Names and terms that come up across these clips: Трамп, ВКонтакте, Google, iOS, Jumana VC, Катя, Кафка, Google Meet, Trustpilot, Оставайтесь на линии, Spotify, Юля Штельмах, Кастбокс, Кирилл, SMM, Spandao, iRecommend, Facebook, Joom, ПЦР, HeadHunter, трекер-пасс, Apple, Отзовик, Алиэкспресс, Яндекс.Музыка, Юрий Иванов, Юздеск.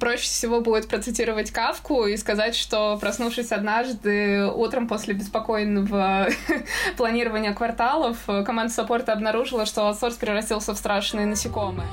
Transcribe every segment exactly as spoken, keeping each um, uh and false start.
Проще всего будет процитировать Кафку и сказать, что, проснувшись однажды утром после беспокойного планирования кварталов, команда саппорта обнаружила, что аутсорс превратился в страшные насекомые.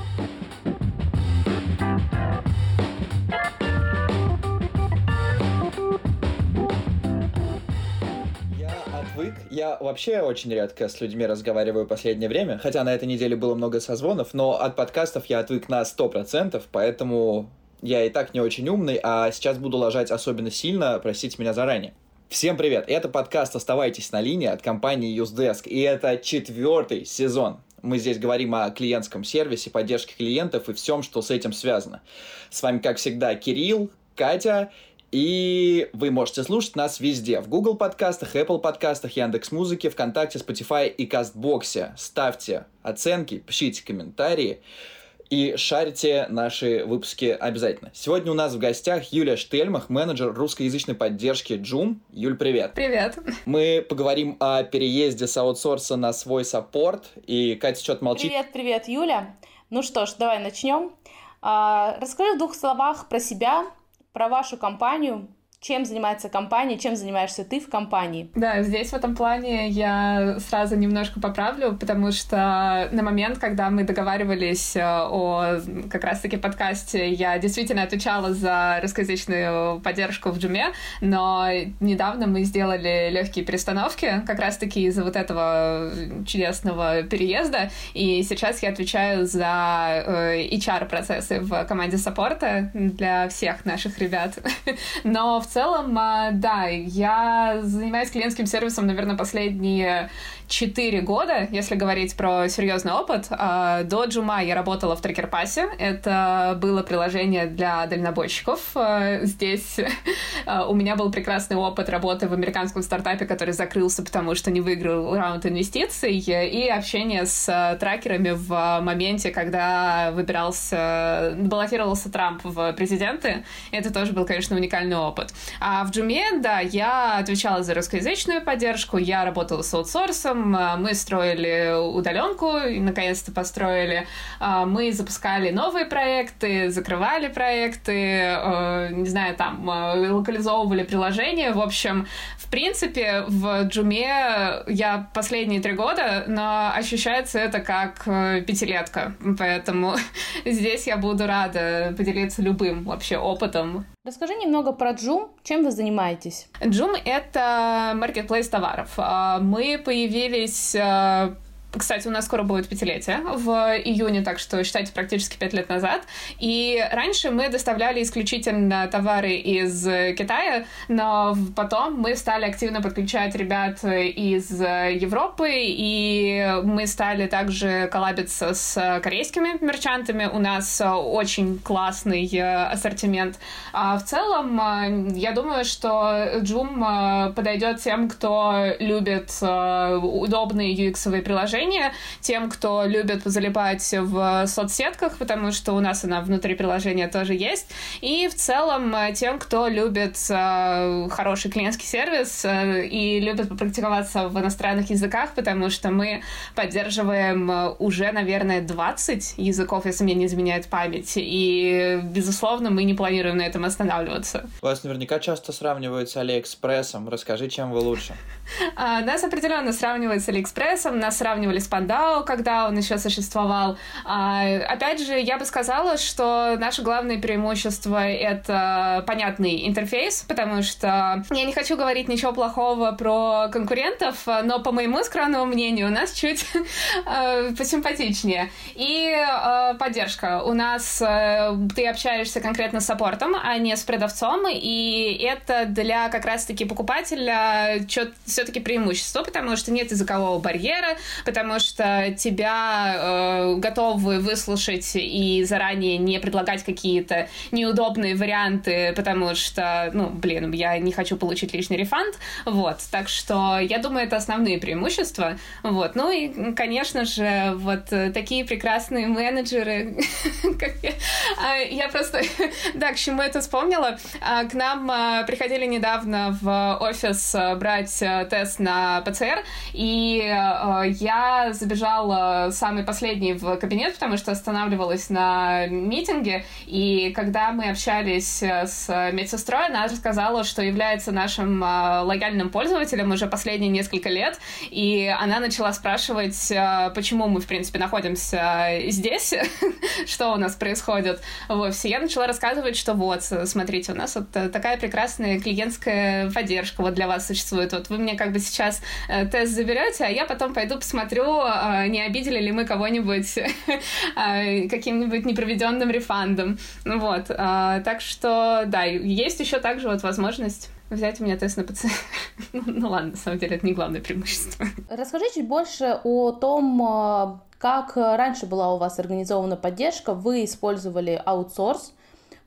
Я вообще очень редко с людьми разговариваю в последнее время, хотя на этой неделе было много созвонов, но от подкастов я отвык на сто процентов, поэтому я и так не очень умный, а сейчас буду лажать особенно сильно, простите меня заранее. Всем привет, это подкаст «Оставайтесь на линии» от компании Юздеск, и это четвертый сезон. Мы здесь говорим о клиентском сервисе, поддержке клиентов и всем, что с этим связано. С вами, как всегда, Кирилл, Катя. И вы можете слушать нас везде. В Google подкастах, Apple подкастах, Яндекс.Музыке, ВКонтакте, Spotify и Кастбоксе. Ставьте оценки, пишите комментарии и шарите наши выпуски обязательно. Сегодня у нас в гостях Юля Штельмах, менеджер русскоязычной поддержки Joom. Юль, привет. Привет. Мы поговорим о переезде с аутсорса на свой саппорт. И Катя что-то молчит. Привет, привет, Юля. Ну что ж, давай начнем. Расскажи в двух словах про себя, про вашу компанию, чем занимается компания, чем занимаешься ты в компании. Да, здесь в этом плане я сразу немножко поправлю, потому что на момент, когда мы договаривались о как раз-таки подкасте, я действительно отвечала за русскоязычную поддержку в Джуме, но недавно мы сделали легкие перестановки как раз-таки из-за вот этого чудесного переезда, и сейчас я отвечаю за эйч ар-процессы в команде саппорта для всех наших ребят. Но в В целом, да, я занимаюсь клиентским сервисом, наверное, последние четыре года, если говорить про серьезный опыт. До Джума я работала в трекер-пассе. Это было приложение для дальнобойщиков. Здесь у меня был прекрасный опыт работы в американском стартапе, который закрылся, потому что не выиграл раунд инвестиций, и общение с тракерами в моменте, когда выбирался, баллотировался Трамп в президенты. Это тоже был, конечно, уникальный опыт. А в Джуме, да, я отвечала за русскоязычную поддержку, я работала с аутсорсом, мы строили удаленку, и наконец-то построили, мы запускали новые проекты, закрывали проекты, не знаю, там, локализовывали приложения, в общем, в принципе, в Джуме я последние три года, но ощущается это как пятилетка, поэтому здесь я буду рада поделиться любым вообще опытом. Расскажи немного про Joom. Чем вы занимаетесь? Joom — это маркетплейс товаров. Мы появились... Кстати, у нас скоро будет пятилетие в июне, так что считайте практически пять лет назад. И раньше мы доставляли исключительно товары из Китая, но потом мы стали активно подключать ребят из Европы, и мы стали также коллабиться с корейскими мерчантами. У нас очень классный ассортимент. В целом, я думаю, что Joom подойдет тем, кто любит удобные ю экс-овые приложения, тем, кто любит залипать в соцсетках, потому что у нас она внутри приложения тоже есть, и в целом тем, кто любит э, хороший клиентский сервис э, и любит попрактиковаться в иностранных языках, потому что мы поддерживаем уже, наверное, двадцать языков, если мне не изменяет память, и, безусловно, мы не планируем на этом останавливаться. Вас наверняка часто сравнивают с Алиэкспрессом. Расскажи, чем вы лучше? Нас определенно сравнивают с Алиэкспрессом, нас сравнивают Spandao, когда он еще существовал. Опять же, я бы сказала, что наше главное преимущество — это понятный интерфейс, потому что я не хочу говорить ничего плохого про конкурентов, но, по моему скромному мнению, у нас чуть посимпатичнее. И поддержка. У нас ты общаешься конкретно с саппортом, а не с продавцом, и это для как раз-таки покупателя все-таки преимущество, потому что нет языкового барьера, потому что тебя э, готовы выслушать и заранее не предлагать какие-то неудобные варианты, потому что, ну, блин, я не хочу получить лишний рефанд, вот, так что я думаю, это основные преимущества, вот, ну и, конечно же, вот такие прекрасные менеджеры, как я, я просто, да, к чему это вспомнила, к нам приходили недавно в офис брать тест на пэ цэ эр, и я я забежала самый последний в кабинет, потому что останавливалась на митинге, и когда мы общались с медсестрой, она рассказала, что является нашим лояльным пользователем уже последние несколько лет, и она начала спрашивать, почему мы, в принципе, находимся здесь, что у нас происходит вовсе. Я начала рассказывать, что вот, смотрите, у нас вот такая прекрасная клиентская поддержка вот для вас существует. Вот вы мне как бы сейчас тест заберете, а я потом пойду посмотрю, не обидели ли мы кого-нибудь каким-нибудь непроведенным рефандом. Вот. Так что, да, есть еще также вот возможность взять у меня тест на ПЦР. ну, ну ладно, на самом деле это не главное преимущество. Расскажи чуть больше о том, как раньше была у вас организована поддержка, вы использовали аутсорс.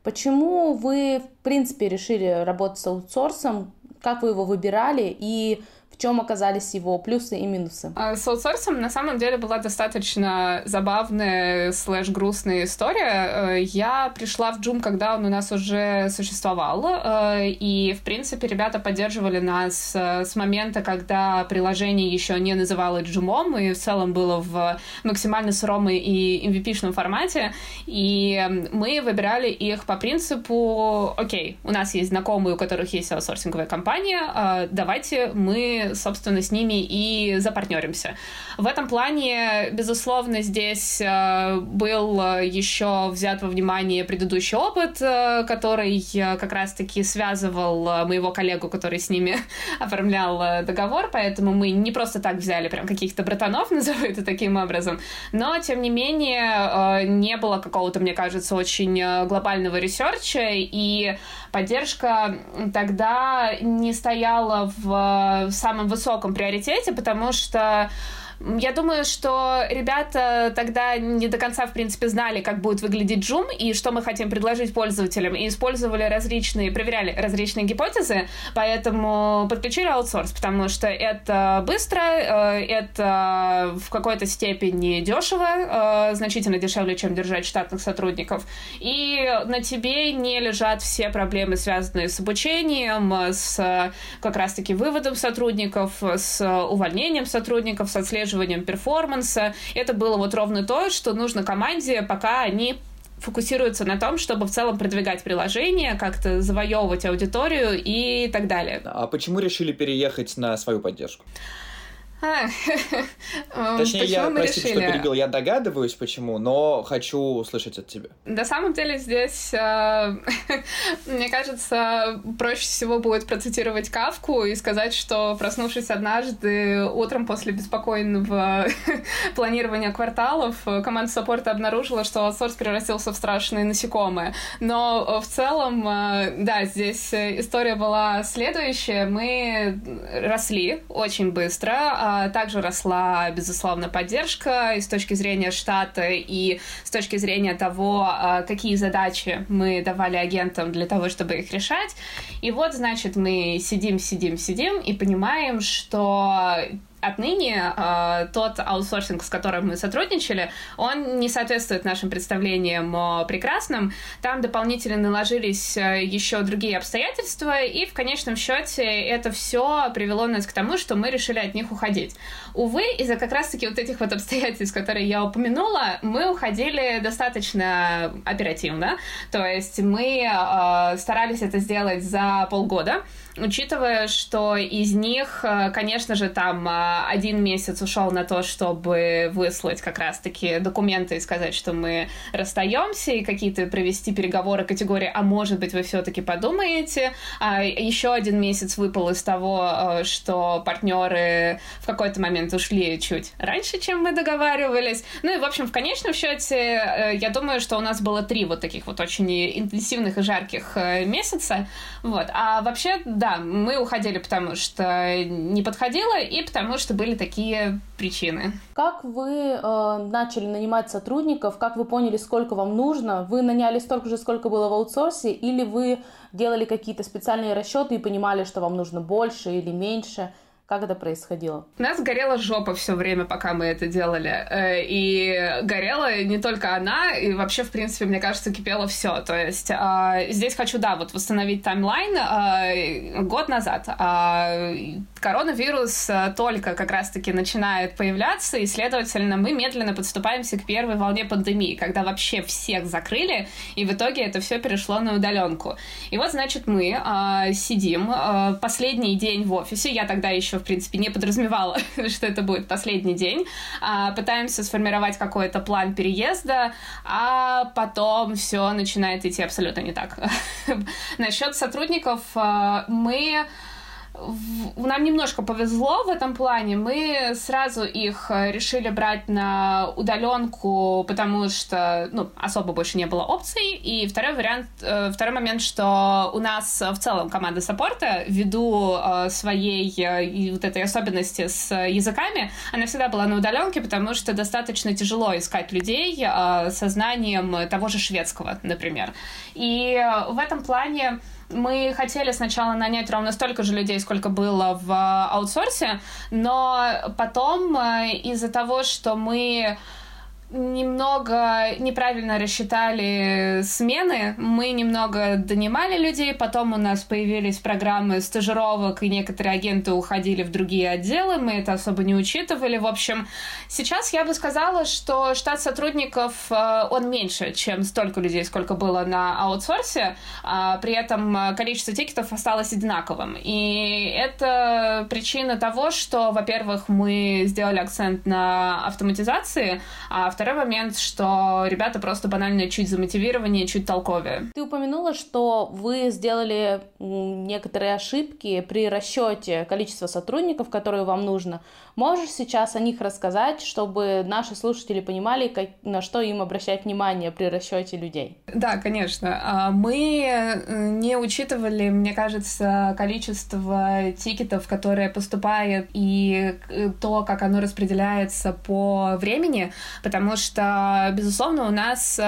Почему вы, в принципе, решили работать с аутсорсом, как вы его выбирали и в чем оказались его плюсы и минусы? С аутсорсом на самом деле была достаточно забавная слэш-грустная история. Я пришла в Joom, когда он у нас уже существовал, и, в принципе, ребята поддерживали нас с момента, когда приложение еще не называлось Joom'ом, и в целом было в максимально сыром и эм ви пи-шном формате, и мы выбирали их по принципу: окей, у нас есть знакомые, у которых есть аутсорсинговая компания, давайте мы собственно, с ними и запартнеримся. В этом плане, безусловно, здесь был еще взят во внимание предыдущий опыт, который как раз-таки связывал моего коллегу, который с ними оформлял договор, поэтому мы не просто так взяли прям каких-то братанов, назову это таким образом, но, тем не менее, не было какого-то, мне кажется, очень глобального ресерча, и поддержка тогда не стояла в самом В самом высоком приоритете, потому что я думаю, что ребята тогда не до конца, в принципе, знали, как будет выглядеть Joom и что мы хотим предложить пользователям, и использовали различные, проверяли различные гипотезы, поэтому подключили аутсорс, потому что это быстро, это в какой-то степени дешево, значительно дешевле, чем держать штатных сотрудников, и на тебе не лежат все проблемы, связанные с обучением, с как раз-таки выводом сотрудников, с увольнением сотрудников, с отслеживанием перформанса. Это было вот ровно то, что нужно команде, пока они фокусируются на том, чтобы в целом продвигать приложение, как-то завоевывать аудиторию и так далее. А почему решили переехать на свою поддержку? Точнее, я, простите, что перебил, я догадываюсь, почему, но хочу услышать от тебя. На самом деле здесь, мне кажется, проще всего будет процитировать Кафку и сказать, что, проснувшись однажды утром после беспокойного планирования кварталов, команда саппорта обнаружила, что аутсорс превратился в страшные насекомые. Но в целом, да, здесь история была следующая. Мы росли очень быстро, также росла, безусловно, поддержка и с точки зрения штата, и с точки зрения того, какие задачи мы давали агентам для того, чтобы их решать. И вот, значит, мы сидим, сидим, сидим и понимаем, что отныне э, тот аутсорсинг, с которым мы сотрудничали, он не соответствует нашим представлениям о прекрасном. Там дополнительно наложились еще другие обстоятельства, и в конечном счете это все привело нас к тому, что мы решили от них уходить. Увы, из-за как раз-таки вот этих вот обстоятельств, которые я упомянула, мы уходили достаточно оперативно, то есть мы э, старались это сделать за полгода, учитывая, что из них, конечно же, там один месяц ушел на то, чтобы выслать как раз-таки документы и сказать, что мы расстаемся, и какие-то провести переговоры категории «а может быть, вы все-таки подумаете». Еще один месяц выпал из того, что партнеры в какой-то момент ушли чуть раньше, чем мы договаривались. Ну и, в общем, в конечном счете, я думаю, что у нас было три вот таких вот очень интенсивных и жарких месяца. Вот. А вообще, да, Да, мы уходили, потому что не подходило, и потому что были такие причины. Как вы э, начали нанимать сотрудников? Как вы поняли, сколько вам нужно? Вы наняли столько же, сколько было в аутсорсе? Или вы делали какие-то специальные расчеты и понимали, что вам нужно больше или меньше? Как это происходило? У нас горела жопа все время, пока мы это делали. И горела не только она, и вообще, в принципе, мне кажется, кипело все. То есть здесь хочу, да, вот восстановить таймлайн год назад. Коронавирус только как раз-таки начинает появляться, и, следовательно, мы медленно подступаемся к первой волне пандемии, когда вообще всех закрыли, и в итоге это все перешло на удаленку. И вот, значит, мы сидим последний день в офисе. Я тогда еще в принципе, не подразумевала, что это будет последний день. А, пытаемся сформировать какой-то план переезда, а потом все начинает идти абсолютно не так. Насчет сотрудников мы... Нам немножко повезло в этом плане. Мы сразу их решили брать на удаленку, потому что, ну, особо больше не было опций. И второй вариант, второй момент, что у нас в целом команда саппорта, ввиду своей вот этой особенности с языками, она всегда была на удаленке, потому что достаточно тяжело искать людей со знанием того же шведского, например. И в этом плане мы хотели сначала нанять ровно столько же людей, сколько было в аутсорсе, но потом из-за того, что мы немного неправильно рассчитали смены, мы немного донимали людей, потом у нас появились программы стажировок, и некоторые агенты уходили в другие отделы, мы это особо не учитывали. В общем, сейчас я бы сказала, что штат сотрудников, он меньше, чем столько людей, сколько было на аутсорсе, а при этом количество тикетов осталось одинаковым. И это причина того, что, во-первых, мы сделали акцент на автоматизации, а в Второй момент, что ребята просто банально чуть замотивированнее, чуть толковее. Ты упомянула, что вы сделали некоторые ошибки при расчете количества сотрудников, которые вам нужно. Можешь сейчас о них рассказать, чтобы наши слушатели понимали, как, на что им обращать внимание при расчете людей? Да, конечно. Мы не учитывали, мне кажется, количество тикетов, которые поступают, и то, как оно распределяется по времени, потому Потому что, безусловно, у нас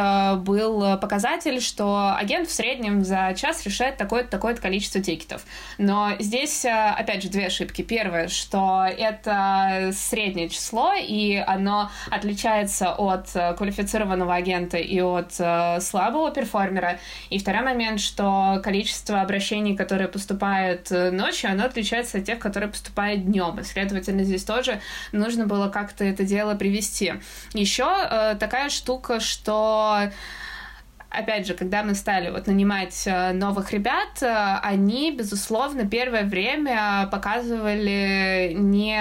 был показатель, что агент в среднем за час решает такое-то, такое-то количество тикетов. Но здесь, опять же, две ошибки. Первое, что это среднее число, и оно отличается от квалифицированного агента и от слабого перформера. И второй момент, что количество обращений, которые поступают ночью, оно отличается от тех, которые поступают днем. И, следовательно, здесь тоже нужно было как-то это дело привести. Еще такая штука, что, опять же, когда мы стали вот нанимать новых ребят, они, безусловно, первое время показывали не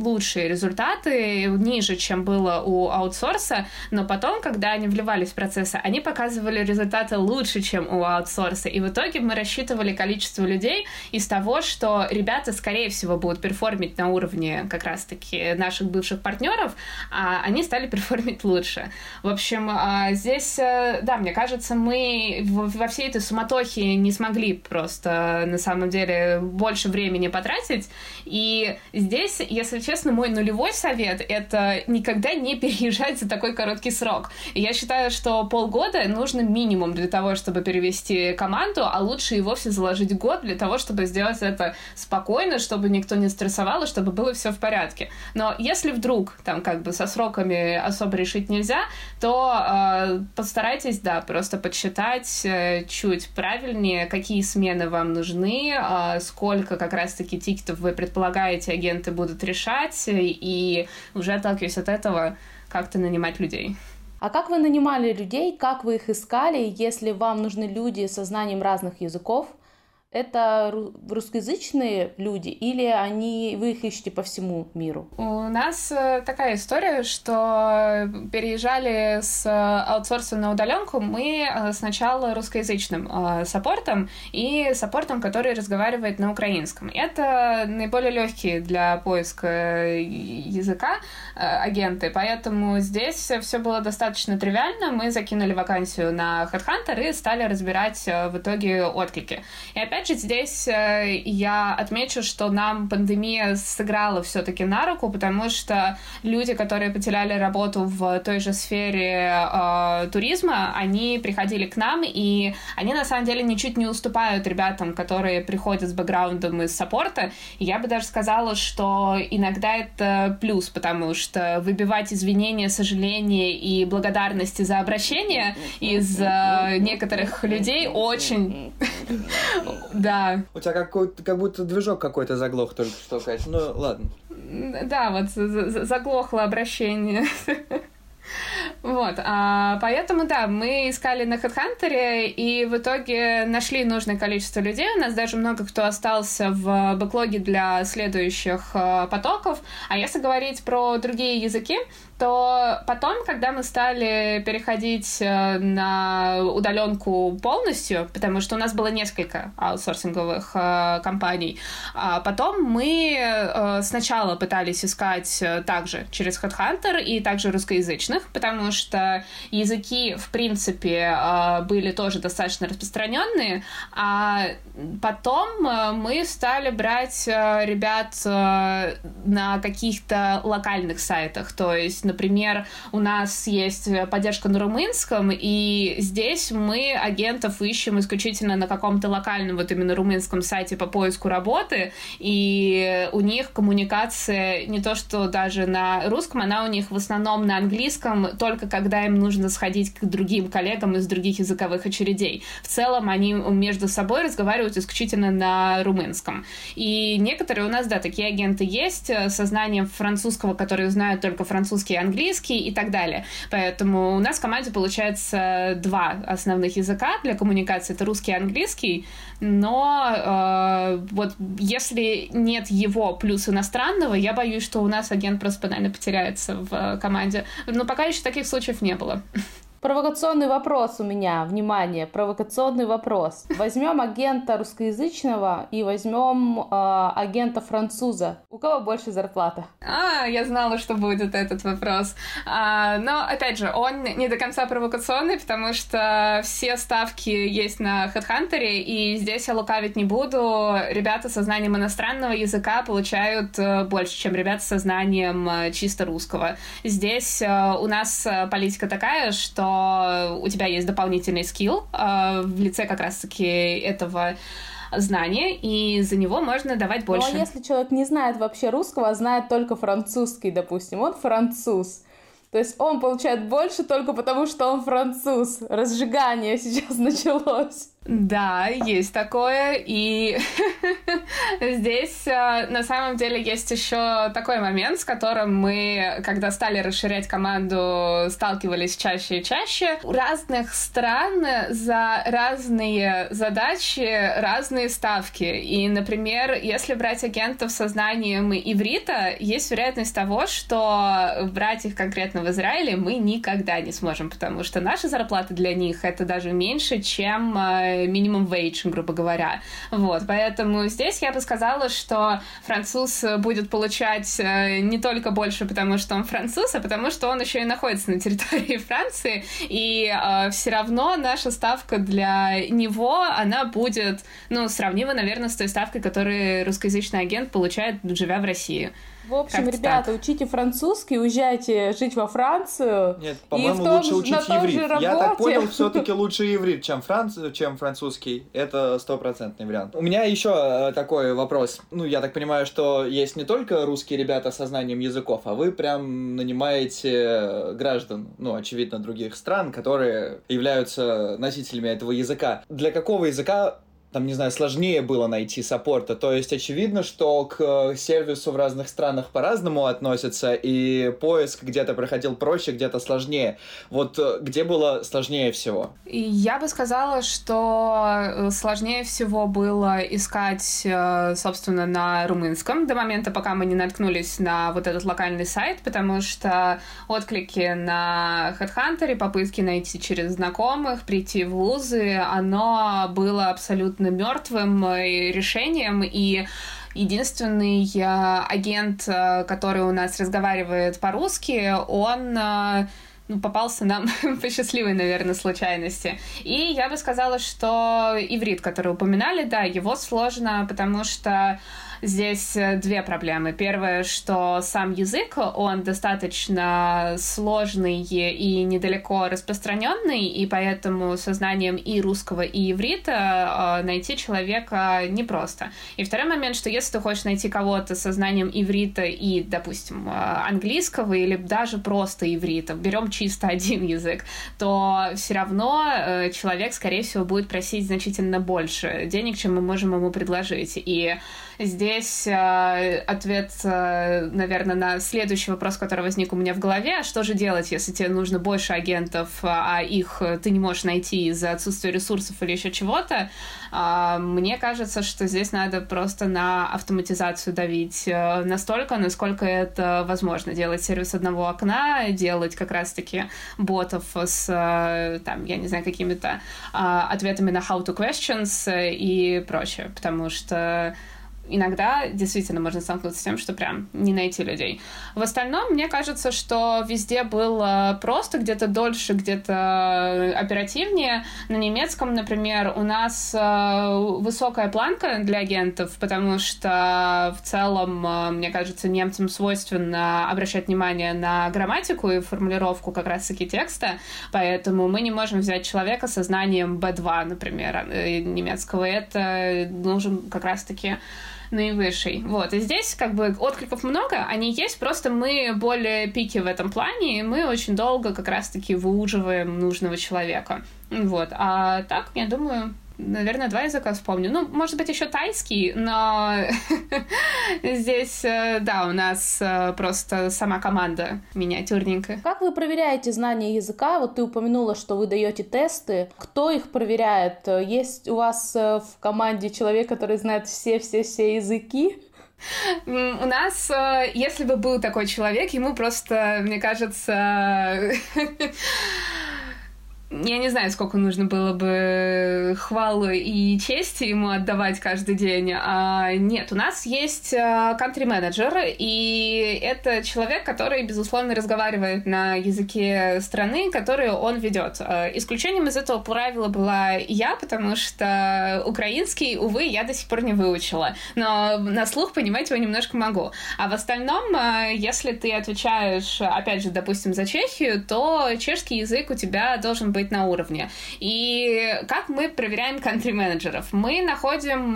лучшие результаты, ниже, чем было у аутсорса, но потом, когда они вливались в процессы, они показывали результаты лучше, чем у аутсорса, и в итоге мы рассчитывали количество людей из того, что ребята, скорее всего, будут перформить на уровне как раз-таки наших бывших партнеров, а они стали перформить лучше. В общем, здесь, да, мне кажется, кажется, мы во всей этой суматохе не смогли просто, на самом деле, больше времени потратить. И здесь, если честно, мой нулевой совет — это никогда не переезжать за такой короткий срок. Я считаю, что полгода нужно минимум для того, чтобы перевести команду, а лучше и вовсе заложить год для того, чтобы сделать это спокойно, чтобы никто не стрессовал, и чтобы было все в порядке. Но если вдруг там как бы со сроками особо решить нельзя, то э, постарайтесь, да, просто Просто подсчитать чуть правильнее, какие смены вам нужны, сколько как раз-таки тикетов вы предполагаете, агенты будут решать, и уже отталкиваясь от этого, как-то нанимать людей. А как вы нанимали людей, как вы их искали, если вам нужны люди со знанием разных языков? Это русскоязычные люди или они, вы их ищете по всему миру? У нас такая история, что переезжали с аутсорса на удаленку мы сначала русскоязычным саппортом и саппортом, который разговаривает на украинском. Это наиболее легкие для поиска языка агенты, поэтому здесь все было достаточно тривиально. Мы закинули вакансию на HeadHunter и стали разбирать в итоге отклики. И опять опять же, здесь я отмечу, что нам пандемия сыграла все-таки на руку, потому что люди, которые потеряли работу в той же сфере э, туризма, они приходили к нам, и они, на самом деле, ничуть не уступают ребятам, которые приходят с бэкграундом из саппорта. И я бы даже сказала, что иногда это плюс, потому что выбивать извинения, сожаления и благодарности за обращение из э, некоторых людей очень... Да. У тебя как будто движок какой-то заглох только что, Катя. Ну, ладно. Да, вот заглохло обращение. Вот, а, поэтому, да, мы искали на HeadHunter и в итоге нашли нужное количество людей. У нас даже много кто остался в бэклоге для следующих а, потоков. А если говорить про другие языки, то потом, когда мы стали переходить на удаленку полностью, потому что у нас было несколько аутсорсинговых а, компаний, а потом мы а, сначала пытались искать также через HeadHunter и также русскоязычных, потому что языки, в принципе, были тоже достаточно распространенные, а потом мы стали брать ребят на каких-то локальных сайтах, то есть, например, у нас есть поддержка на румынском, и здесь мы агентов ищем исключительно на каком-то локальном, вот именно румынском сайте по поиску работы, и у них коммуникация не то что даже на русском, она у них в основном на английском, только когда им нужно сходить к другим коллегам из других языковых очередей. В целом они между собой разговаривают исключительно на румынском. И некоторые у нас, да, такие агенты есть со знанием французского, которые знают только французский и английский и так далее. Поэтому у нас в команде получается два основных языка для коммуникации. Это русский и английский. Но э, вот если нет его плюс иностранного, я боюсь, что у нас агент просто банально потеряется в команде. Но пока еще таких случаев не было. Провокационный вопрос у меня, внимание, провокационный вопрос. Возьмем агента русскоязычного и возьмем э, агента француза. У кого больше зарплата? А, я знала, что будет этот вопрос. А, но, опять же, он не до конца провокационный, потому что все ставки есть на HeadHunter, и здесь я лукавить не буду. Ребята со знанием иностранного языка получают больше, чем ребята со знанием чисто русского. Здесь у нас политика такая, что у тебя есть дополнительный скилл э, в лице как раз-таки этого знания, и за него можно давать больше. Ну, а если человек не знает вообще русского, а знает только французский, допустим, он француз, то есть он получает больше только потому, что он француз. Разжигание сейчас началось. Да, есть такое, и здесь на самом деле есть еще такой момент, с которым мы, когда стали расширять команду, сталкивались чаще и чаще. У разных стран за разные задачи разные ставки, и, например, если брать агентов со знанием иврита, есть вероятность того, что брать их конкретно в Израиле мы никогда не сможем, потому что наши зарплаты для них это даже меньше, чем минимум вейдж, грубо говоря. Вот, поэтому здесь я бы сказала, что француз будет получать не только больше, потому что он француз, а потому что он еще и находится на территории Франции, и э, все равно наша ставка для него, она будет, ну, сравнима, наверное, с той ставкой, которую русскоязычный агент получает, живя в России. В общем, как-то ребята, так. Учите французский, уезжайте жить во Францию. Нет, по-моему, лучше учить иврит. Я так понял, все-таки лучше иврит, чем, франц... чем французский. Это стопроцентный вариант. У меня еще такой вопрос. Ну, я так понимаю, что есть не только русские ребята со знанием языков, а вы прям нанимаете граждан, ну, очевидно, других стран, которые являются носителями этого языка. Для какого языка там, не знаю, сложнее было найти саппорта? То есть, очевидно, что к сервису в разных странах по-разному относятся, и поиск где-то проходил проще, где-то сложнее. Вот где было сложнее всего? Я бы сказала, что сложнее всего было искать, собственно, на румынском до момента, пока мы не наткнулись на вот этот локальный сайт, потому что отклики на HeadHunter, попытки найти через знакомых, прийти в вузы, оно было абсолютно мертвым решением, и единственный агент, который у нас разговаривает по-русски, он ну, попался нам по счастливой, наверное, случайности. И я бы сказала, что иврит, который упоминали, да, его сложно, потому что здесь две проблемы. Первое, что сам язык, он достаточно сложный и недалеко распространенный, и поэтому со знанием и русского, и иврита найти человека непросто. И второй момент, что если ты хочешь найти кого-то со знанием иврита и, допустим, английского или даже просто иврита, берем чисто один язык, то все равно человек, скорее всего, будет просить значительно больше денег, чем мы можем ему предложить. И здесь Здесь э, ответ, э, наверное, на следующий вопрос, который возник у меня в голове. Что же делать, если тебе нужно больше агентов, а их ты не можешь найти из-за отсутствия ресурсов или еще чего-то? Э, мне кажется, что здесь надо просто на автоматизацию давить настолько, насколько это возможно. Делать сервис одного окна, делать как раз-таки ботов с, там, я не знаю, какими-то э, ответами на how-to questions и прочее, потому что иногда действительно можно столкнуться с тем, что прям не найти людей. В остальном, мне кажется, что везде было просто, где-то дольше, где-то оперативнее. На немецком, например, у нас высокая планка для агентов, потому что в целом, мне кажется, немцам свойственно обращать внимание на грамматику и формулировку как раз-таки текста, поэтому мы не можем взять человека со знанием би два, например, немецкого. Это нужен как раз-таки наивысший. Вот. И здесь как бы откликов много, они есть, просто мы более пики в этом плане, и мы очень долго как раз-таки выуживаем нужного человека. Вот. А так, я думаю, наверное, два языка вспомню. Ну, может быть, еще тайский, но здесь, да, у нас просто сама команда миниатюрненькая. Как вы проверяете знания языка? Вот ты упомянула, что вы даете тесты. Кто их проверяет? Есть у вас в команде человек, который знает все-все-все языки? У нас, если бы был такой человек, ему просто, мне кажется... Я не знаю, сколько нужно было бы хвалы и чести ему отдавать каждый день. А нет, у нас есть кантри-менеджер, и это человек, который, безусловно, разговаривает на языке страны, которую он ведет. Исключением из этого правила была я, потому что украинский, увы, я до сих пор не выучила. Но на слух понимать его немножко могу. А в остальном, если ты отвечаешь, опять же, допустим, за Чехию, то чешский язык у тебя должен быть быть на уровне. И как мы проверяем контри-менеджеров? Мы находим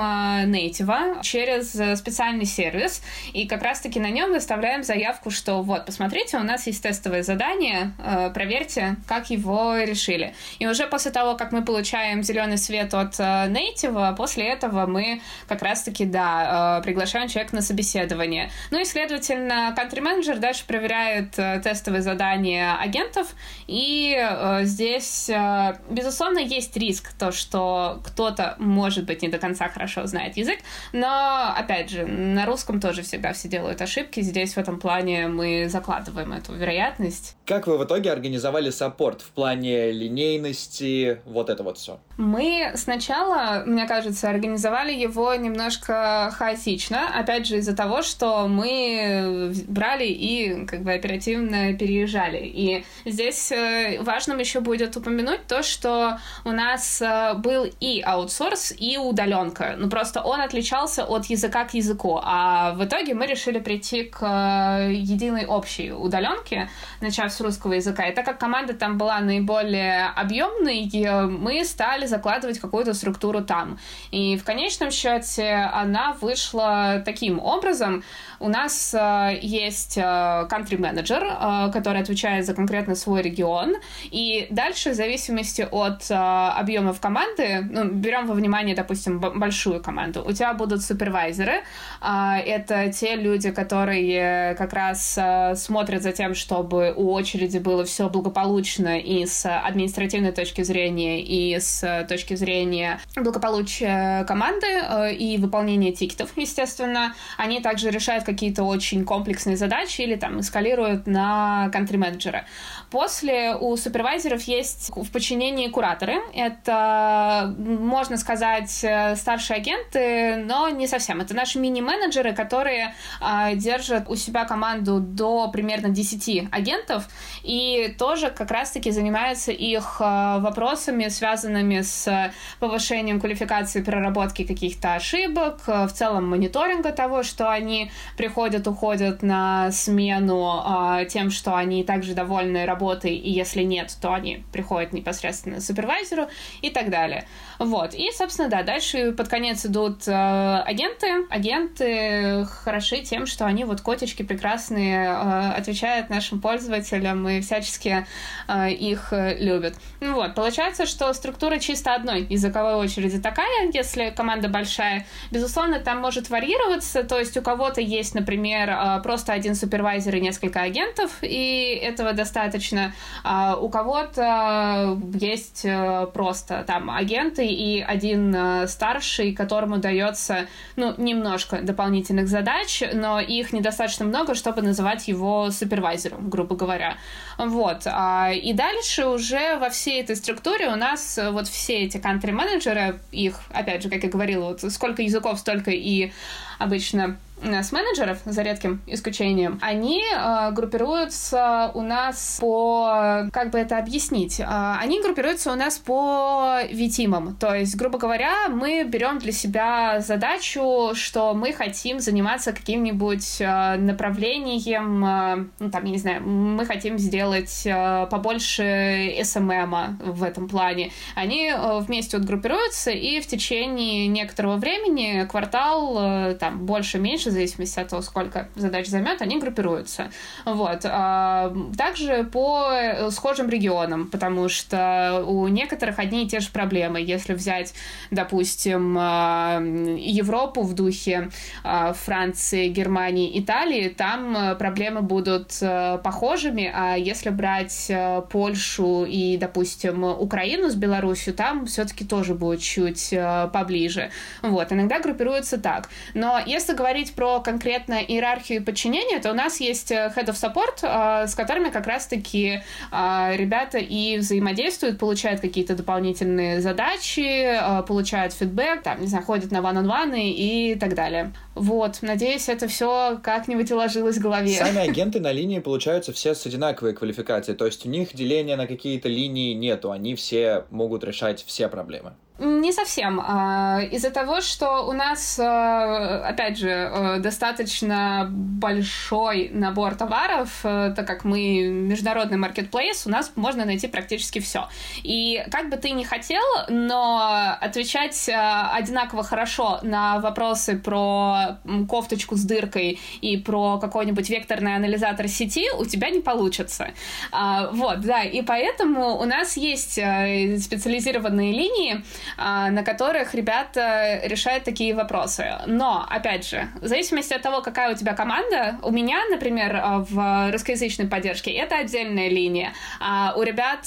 нейтива через специальный сервис, и как раз-таки на нем выставляем заявку, что вот, посмотрите, у нас есть тестовое задание, проверьте, как его решили. И уже после того, как мы получаем зеленый свет от нейтива, после этого мы как раз-таки, да, приглашаем человека на собеседование. Ну и, следовательно, контри-менеджер дальше проверяет тестовые задания агентов, и здесь безусловно, есть риск, то, что кто-то, может быть, не до конца хорошо знает язык, но, опять же, на русском тоже всегда все делают ошибки, здесь в этом плане мы закладываем эту вероятность. Как вы в итоге организовали саппорт в плане линейности, вот это вот все? Мы сначала, мне кажется, организовали его немножко хаотично, опять же, из-за того, что мы брали и как бы оперативно переезжали, и здесь важным еще будет упомянуть то, что у нас был и аутсорс, и удаленка. Ну, просто он отличался от языка к языку, а в итоге мы решили прийти к единой общей удаленке, начав с русского языка. И так как команда там была наиболее объемной, мы стали закладывать какую-то структуру там. И в конечном счете она вышла таким образом. У нас есть country-менеджер, который отвечает за конкретно свой регион, и дальше в зависимости от э, объемов команды, ну, берем во внимание, допустим, б- большую команду, у тебя будут супервайзеры, э, это те люди, которые как раз э, смотрят за тем, чтобы у очереди было все благополучно и с административной точки зрения, и с точки зрения благополучия команды э, и выполнения тикетов, естественно. Они также решают какие-то очень комплексные задачи или там эскалируют на country-менеджера. После у супервайзеров есть есть в подчинении кураторы. Это, можно сказать, старшие агенты, но не совсем. Это наши мини-менеджеры, которые э, держат у себя команду до примерно десяти агентов и тоже как раз-таки занимаются их э, вопросами, связанными с повышением квалификации, проработки каких-то ошибок, э, в целом мониторинга того, что они приходят, уходят на смену э, тем, что они также довольны работой, и если нет, то они приходят непосредственно к супервайзеру и так далее. Вот. И, собственно, да, дальше под конец идут э, агенты. Агенты хороши тем, что они вот котички прекрасные, э, отвечают нашим пользователям и всячески э, их любят. Ну, вот. Получается, что структура чисто одной языковой очереди такая, если команда большая. Безусловно, там может варьироваться, то есть у кого-то есть, например, э, просто один супервайзер и несколько агентов, и этого достаточно. Э, у кого-то есть э, просто там агенты и один э, старший, которому дается, ну, немножко дополнительных задач, но их недостаточно много, чтобы называть его супервайзером, грубо говоря. Вот. И дальше уже во всей этой структуре у нас вот все эти кантри-менеджеры, их, опять же, как я говорила, вот сколько языков, столько и обычно у нас менеджеров, за редким исключением, они э, группируются у нас по... Как бы это объяснить? Э, они группируются у нас по ви-тимам. То есть, грубо говоря, мы берем для себя задачу, что мы хотим заниматься каким-нибудь э, направлением, э, ну, там, я не знаю, мы хотим сделать э, побольше эс эм эм-а в этом плане. Они э, вместе вот группируются, и в течение некоторого времени, квартал, э, там, больше-меньше, в зависимости от того, сколько задач займет, они группируются. Вот. Также по схожим регионам, потому что у некоторых одни и те же проблемы. Если взять, допустим, Европу в духе Франции, Германии, Италии, там проблемы будут похожими, а если брать Польшу и, допустим, Украину с Беларусью, там все-таки тоже будет чуть поближе. Вот. Иногда группируются так. Но если говорить про конкретно иерархию подчинения, то у нас есть Head of Support, с которыми как раз-таки ребята и взаимодействуют, получают какие-то дополнительные задачи, получают фидбэк, там, не знаю, ходят на one-on-one и так далее. Вот, надеюсь, это все как-нибудь уложилось в голове. Сами агенты на линии, получаются все с одинаковой квалификацией, то есть у них деления на какие-то линии нету, они все могут решать все проблемы. Не совсем. Из-за того, что у нас, опять же, достаточно большой набор товаров, так как мы международный маркетплейс, у нас можно найти практически все. И как бы ты ни хотел, но отвечать одинаково хорошо на вопросы про кофточку с дыркой и про какой-нибудь векторный анализатор сети у тебя не получится. Вот, да, и поэтому у нас есть специализированные линии, на которых ребята решают такие вопросы. Но, опять же, в зависимости от того, какая у тебя команда, у меня, например, в русскоязычной поддержке это отдельная линия. А у ребят,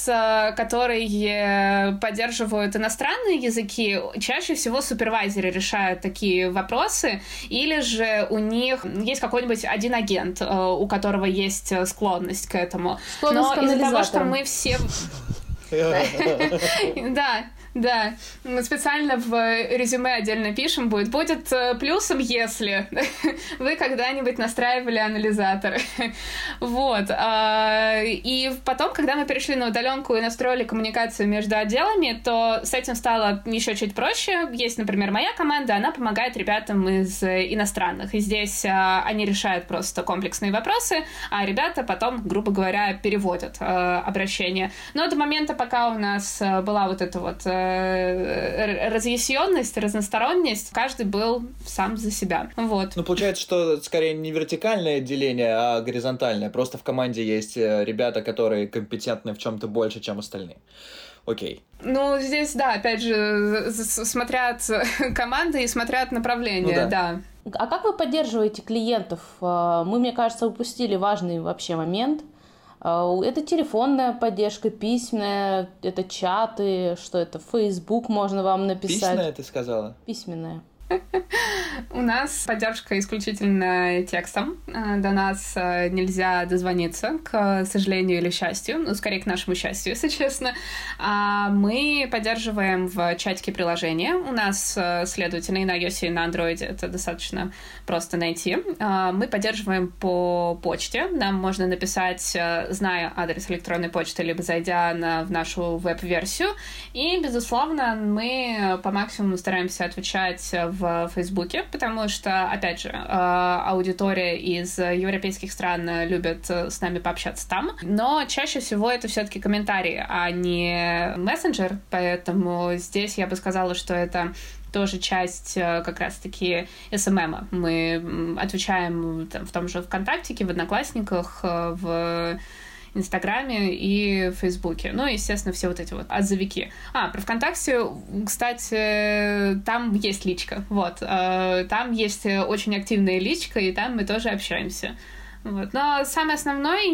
которые поддерживают иностранные языки, чаще всего супервайзеры решают такие вопросы, или же у них есть какой-нибудь один агент, у которого есть склонность к этому. Склонность. Но из-за того, что мы все... Да, да. Мы специально в резюме отдельно пишем будет. Будет плюсом, если вы когда-нибудь настраивали анализатор. Вот. И потом, когда мы перешли на удаленку и настроили коммуникацию между отделами, то с этим стало еще чуть проще. Есть, например, моя команда, она помогает ребятам из иностранных. И здесь они решают просто комплексные вопросы, а ребята потом, грубо говоря, переводят обращение. Но до момента, пока у нас была вот эта вот разъясненность, разносторонность, каждый был сам за себя. Вот. Ну, получается, что скорее не вертикальное деление, а горизонтальное. Просто в команде есть ребята, которые компетентны в чем-то больше, чем остальные. Окей. Ну, здесь, да, опять же, смотря от команды и смотря от направления, ну, да. да. А как вы поддерживаете клиентов? Мы, мне кажется, упустили важный вообще момент. Это телефонная поддержка, письменная, это чаты, что это, Facebook можно вам написать. Письменная, ты сказала? Письменная. У нас поддержка исключительно текстом. До нас нельзя дозвониться, к сожалению или счастью. Ну, скорее, к нашему счастью, если честно. Мы поддерживаем в чатике приложения. У нас, следовательно, и на iOS, и на Android это достаточно просто найти. Мы поддерживаем по почте. Нам можно написать, зная адрес электронной почты, либо зайдя на, в нашу веб-версию. И, безусловно, мы по максимуму стараемся отвечать в Фейсбуке, потому что, опять же, аудитория из европейских стран любит с нами пообщаться там, но чаще всего это все-таки комментарии, а не мессенджер, поэтому здесь я бы сказала, что это тоже часть как раз-таки эс эм эм. Мы отвечаем там, в том же ВКонтакте, в Одноклассниках, в Инстаграме и Фейсбуке. Ну и, естественно, все вот эти вот отзовики. А, про ВКонтакте, кстати, там есть личка. Вот. Там есть очень активная личка, и там мы тоже общаемся. Вот. Но самый основной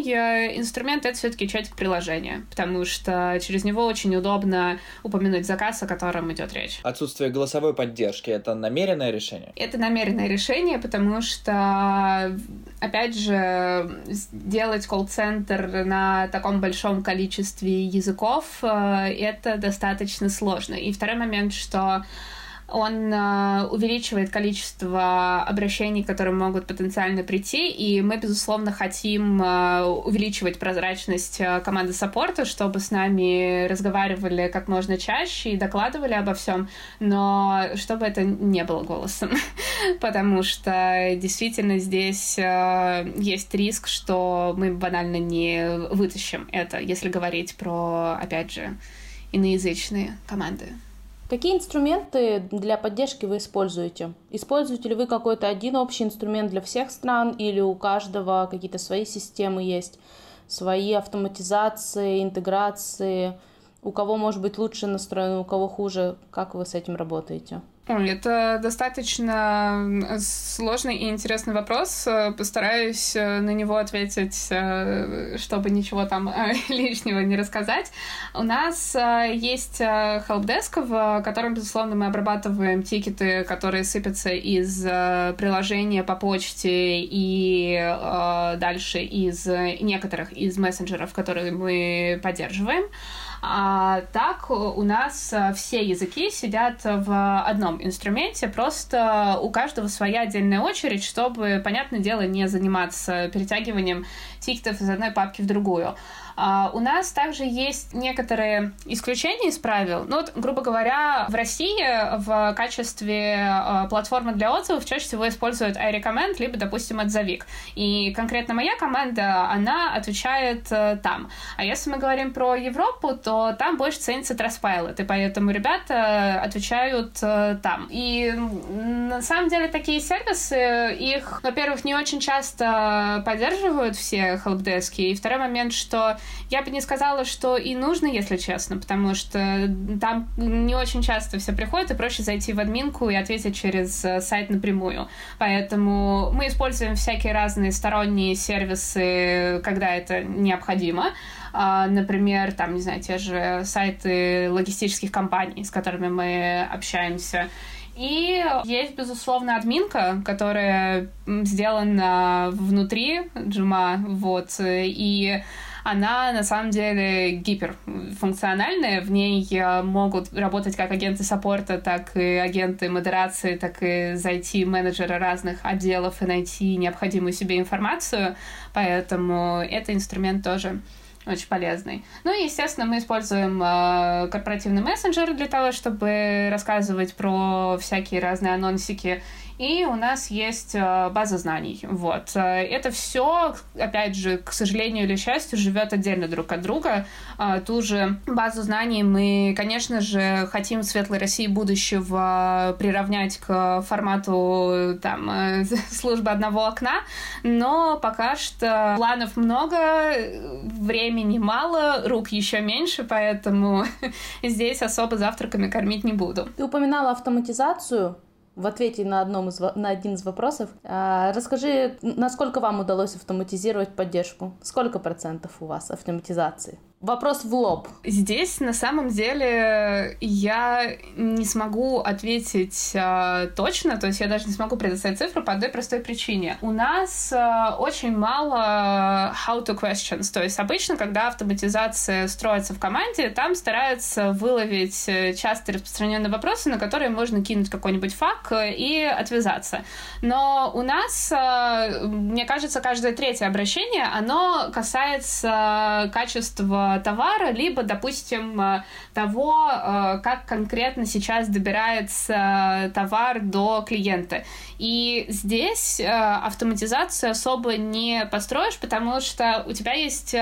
инструмент — это все-таки чатик приложения, потому что через него очень удобно упомянуть заказ, о котором идет речь. Отсутствие голосовой поддержки — это намеренное решение? Это намеренное решение, потому что, опять же, делать колл-центр на таком большом количестве языков — это достаточно сложно. И второй момент, что он э, увеличивает количество обращений, которые могут потенциально прийти, и мы, безусловно, хотим э, увеличивать прозрачность э, команды саппорта, чтобы с нами разговаривали как можно чаще и докладывали обо всем, но чтобы это не было голосом, потому что действительно здесь э, есть риск, что мы банально не вытащим это, если говорить про, опять же, иноязычные команды. Какие инструменты для поддержки вы используете? Используете ли вы какой-то один общий инструмент для всех стран, или у каждого какие-то свои системы есть, свои автоматизации, интеграции? У кого, может быть, лучше настроено, у кого хуже? Как вы с этим работаете? Это достаточно сложный и интересный вопрос. Постараюсь на него ответить, чтобы ничего там лишнего не рассказать. У нас есть хелпдеск, в котором, безусловно, мы обрабатываем тикеты, которые сыпятся из приложения по почте и дальше из некоторых из мессенджеров, которые мы поддерживаем. А так у нас все языки сидят в одном инструменте, просто у каждого своя отдельная очередь, чтобы, понятное дело, не заниматься перетягиванием тикетов из одной папки в другую. Uh, у нас также есть некоторые исключения из правил. Ну, вот, грубо говоря, в России в качестве uh, платформы для отзывов чаще всего используют iRecommend, либо, допустим, Отзовик. И конкретно моя команда, она отвечает uh, там. А если мы говорим про Европу, то там больше ценится Trustpilot, и поэтому ребята отвечают uh, там. И на самом деле такие сервисы, их, во-первых, не очень часто поддерживают все хелпдески, и второй момент, что я бы не сказала, что и нужно, если честно, потому что там не очень часто все приходит, и проще зайти в админку и ответить через сайт напрямую. Поэтому мы используем всякие разные сторонние сервисы, когда это необходимо. Например, там, не знаю, те же сайты логистических компаний, с которыми мы общаемся. И есть, безусловно, админка, которая сделана внутри Joom, вот, и она, на самом деле, гиперфункциональная. В ней могут работать как агенты саппорта, так и агенты модерации, так и зайти менеджеры разных отделов и найти необходимую себе информацию. Поэтому это инструмент тоже очень полезный. Ну и, естественно, мы используем э, корпоративный мессенджер для того, чтобы рассказывать про всякие разные анонсики. И у нас есть э, база знаний. Вот. Это все, опять же, к сожалению или счастью, живет отдельно друг от друга. Э, ту же базу знаний мы, конечно же, хотим «Светлой России будущего» приравнять к формату там, э, службы одного окна, но пока что планов много, времени мало, рук еще меньше, поэтому здесь особо завтраками кормить не буду. Ты упоминала автоматизацию в ответе на, одном из, на один из вопросов. А, расскажи, насколько вам удалось автоматизировать поддержку? Сколько процентов у вас автоматизации? Вопрос в лоб. Здесь, на самом деле, я не смогу ответить э, точно, то есть я даже не смогу предоставить цифру по одной простой причине. У нас э, очень мало how-to questions, то есть обычно, когда автоматизация строится в команде, там стараются выловить часто распространенные вопросы, на которые можно кинуть какой-нибудь фак и отвязаться. Но у нас, э, мне кажется, каждое третье обращение, оно касается качества товара, либо, допустим, того, как конкретно сейчас добирается товар до клиента. И здесь автоматизацию особо не построишь, потому что у тебя есть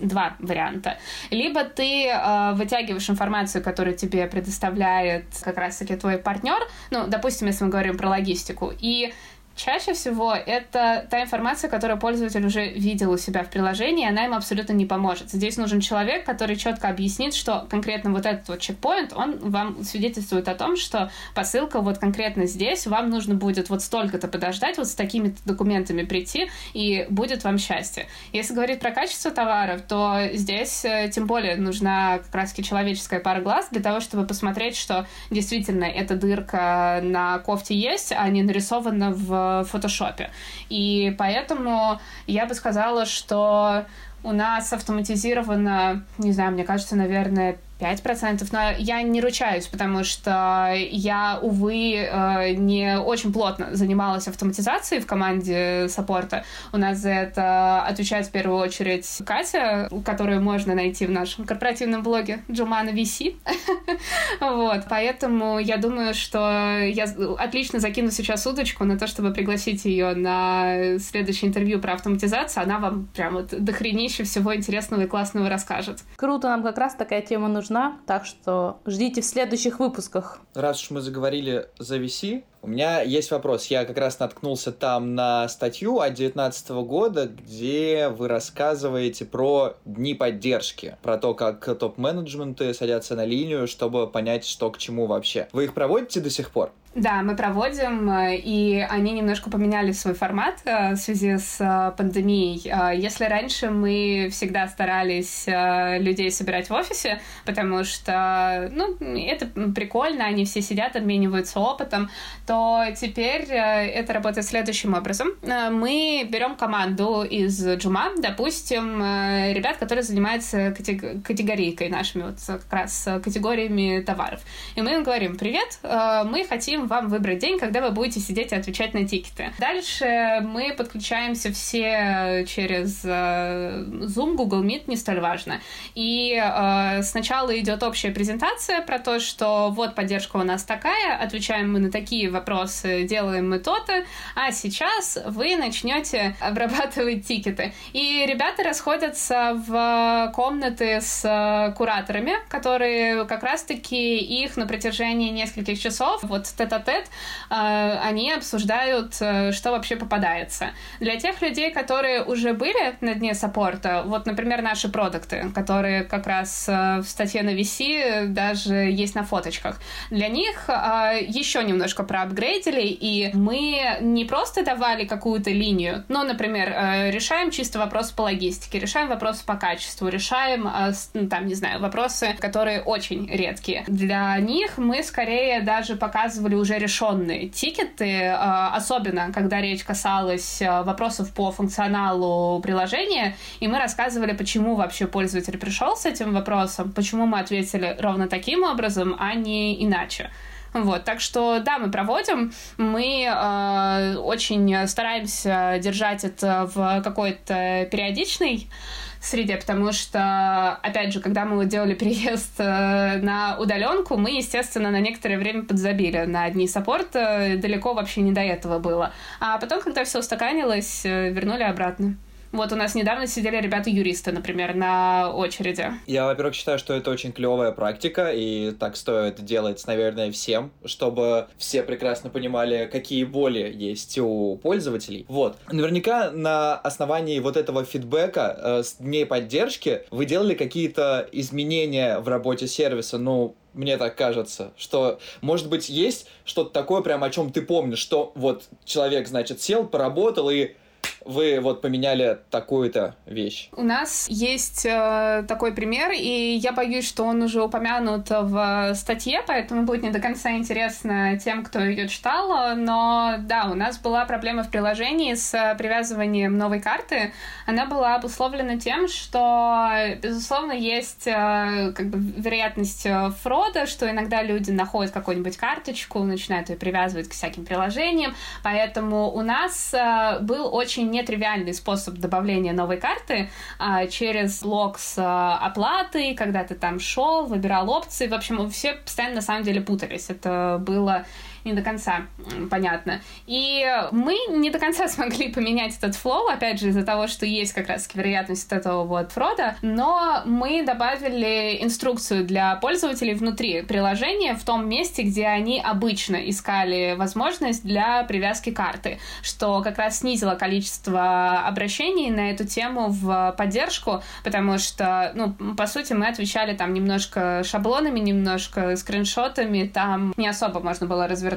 два варианта. Либо ты вытягиваешь информацию, которую тебе предоставляет как раз-таки твой партнер, ну, допустим, если мы говорим про логистику, и чаще всего это та информация, которую пользователь уже видел у себя в приложении, она им абсолютно не поможет. Здесь нужен человек, который четко объяснит, что конкретно вот этот вот чекпоинт, он вам свидетельствует о том, что посылка вот конкретно здесь, вам нужно будет вот столько-то подождать, вот с такими-то документами прийти, и будет вам счастье. Если говорить про качество товаров, то здесь тем более нужна как раз-таки человеческая пара глаз для того, чтобы посмотреть, что действительно эта дырка на кофте есть, а не нарисована в фотошопе. И поэтому я бы сказала, что у нас автоматизировано, не знаю, мне кажется, наверное, пять процентов, но я не ручаюсь, потому что я, увы, не очень плотно занималась автоматизацией в команде саппорта. У нас за это отвечает в первую очередь Катя, которую можно найти в нашем корпоративном блоге Jumana ви си. Вот, поэтому я думаю, что я отлично закину сейчас удочку на то, чтобы пригласить ее на следующее интервью про автоматизацию. Она вам прям вот дохренище всего интересного и классного расскажет. Круто, нам как раз такая тема нужна. Так что ждите в следующих выпусках. Раз уж мы заговорили за ви си, у меня есть вопрос. Я как раз наткнулся там на статью от девятнадцатого года, где вы рассказываете про дни поддержки, про то, как топ-менеджменты садятся на линию, чтобы понять, что к чему вообще. Вы их проводите до сих пор? Да, мы проводим, и они немножко поменяли свой формат в связи с пандемией. Если раньше мы всегда старались людей собирать в офисе, потому что, ну, это прикольно, они все сидят, обмениваются опытом, то теперь это работает следующим образом. Мы берем команду из Джума, допустим, ребят, которые занимаются категорийкой, нашими вот как раз категориями товаров. И мы им говорим: привет, мы хотим вам выбрать день, когда вы будете сидеть и отвечать на тикеты. Дальше мы подключаемся все через Zoom, Google Meet, не столь важно. И э, сначала идет общая презентация про то, что вот поддержка у нас такая, отвечаем мы на такие вопросы, делаем мы то-то, а сейчас вы начнете обрабатывать тикеты. И ребята расходятся в комнаты с кураторами, которые как раз-таки их на протяжении нескольких часов, вот тет-а-тет, они обсуждают, что вообще попадается. Для тех людей, которые уже были на дне саппорта, вот, например, наши продукты, которые как раз в статье на ви си даже есть на фоточках, для них еще немножко проапгрейдили, и мы не просто давали какую-то линию, ну, например, решаем чисто вопросы по логистике, решаем вопросы по качеству, решаем, там, не знаю, вопросы, которые очень редкие. Для них мы скорее даже показываем уже решенные тикеты, особенно когда речь касалась вопросов по функционалу приложения, и мы рассказывали, почему вообще пользователь пришел с этим вопросом, почему мы ответили ровно таким образом, а не иначе. Вот, так что, да, мы проводим, мы э, очень стараемся держать это в какой-то периодичной среде, потому что, опять же, когда мы делали переезд на удаленку, мы, естественно, на некоторое время подзабили на дни саппорта, далеко вообще не до этого было. А потом, когда все устаканилось, вернули обратно. Вот у нас недавно сидели ребята-юристы, например, на очереди. Я, во-первых, считаю, что это очень клевая практика, и так стоит делать, наверное, всем, чтобы все прекрасно понимали, какие боли есть у пользователей. Вот. Наверняка на основании вот этого фидбэка э, с дней поддержки вы делали какие-то изменения в работе сервиса, ну, мне так кажется, что, может быть, есть что-то такое, прям о чем ты помнишь, что вот человек, значит, сел, поработал и вы вот поменяли такую-то вещь? У нас есть э, такой пример, и я боюсь, что он уже упомянут в статье, поэтому будет не до конца интересно тем, кто ее читал, но да, у нас была проблема в приложении с привязыванием новой карты. Она была обусловлена тем, что, безусловно, есть э, как бы вероятность фрода, что иногда люди находят какую-нибудь карточку, начинают ее привязывать к всяким приложениям, поэтому у нас э, был очень нетривиальный способ добавления новой карты а, через лог с а, оплатой, когда ты там шел, выбирал опции. В общем, все постоянно на самом деле путались. Это было не до конца понятно. И мы не до конца смогли поменять этот флоу, опять же, из-за того, что есть как раз вероятность от этого вот фрода, но мы добавили инструкцию для пользователей внутри приложения в том месте, где они обычно искали возможность для привязки карты, что как раз снизило количество обращений на эту тему в поддержку, потому что, ну, по сути, мы отвечали там немножко шаблонами, немножко скриншотами, там не особо можно было развернуться.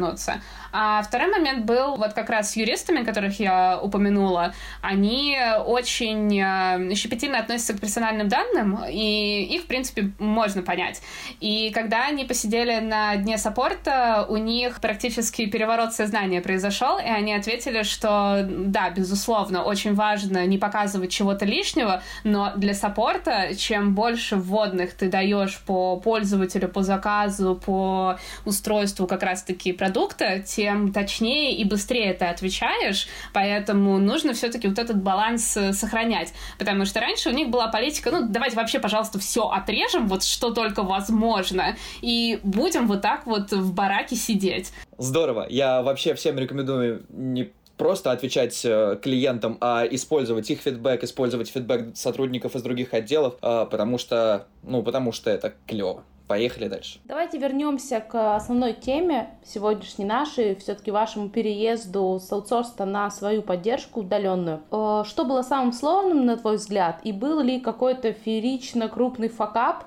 А второй момент был вот как раз с юристами, которых я упомянула. Они очень щепетильно относятся к персональным данным, и их, в принципе, можно понять. И когда они посидели на дне саппорта, у них практически переворот сознания произошел, и они ответили, что да, безусловно, очень важно не показывать чего-то лишнего, но для саппорта чем больше вводных ты даешь по пользователю, по заказу, по устройству как раз-таки продукта, тем точнее и быстрее ты отвечаешь, поэтому нужно все-таки вот этот баланс сохранять, потому что раньше у них была политика, ну, давайте вообще, пожалуйста, все отрежем, вот что только возможно, и будем вот так вот в бараке сидеть. Здорово, я вообще всем рекомендую не просто отвечать клиентам, а использовать их фидбэк, использовать фидбэк сотрудников из других отделов, потому что, ну, потому что это клево. Поехали дальше. Давайте вернемся к основной теме сегодняшней нашей, все-таки вашему переезду с аутсорса на свою поддержку удаленную. Что было самым сложным, на твой взгляд, и был ли какой-то феерично крупный факап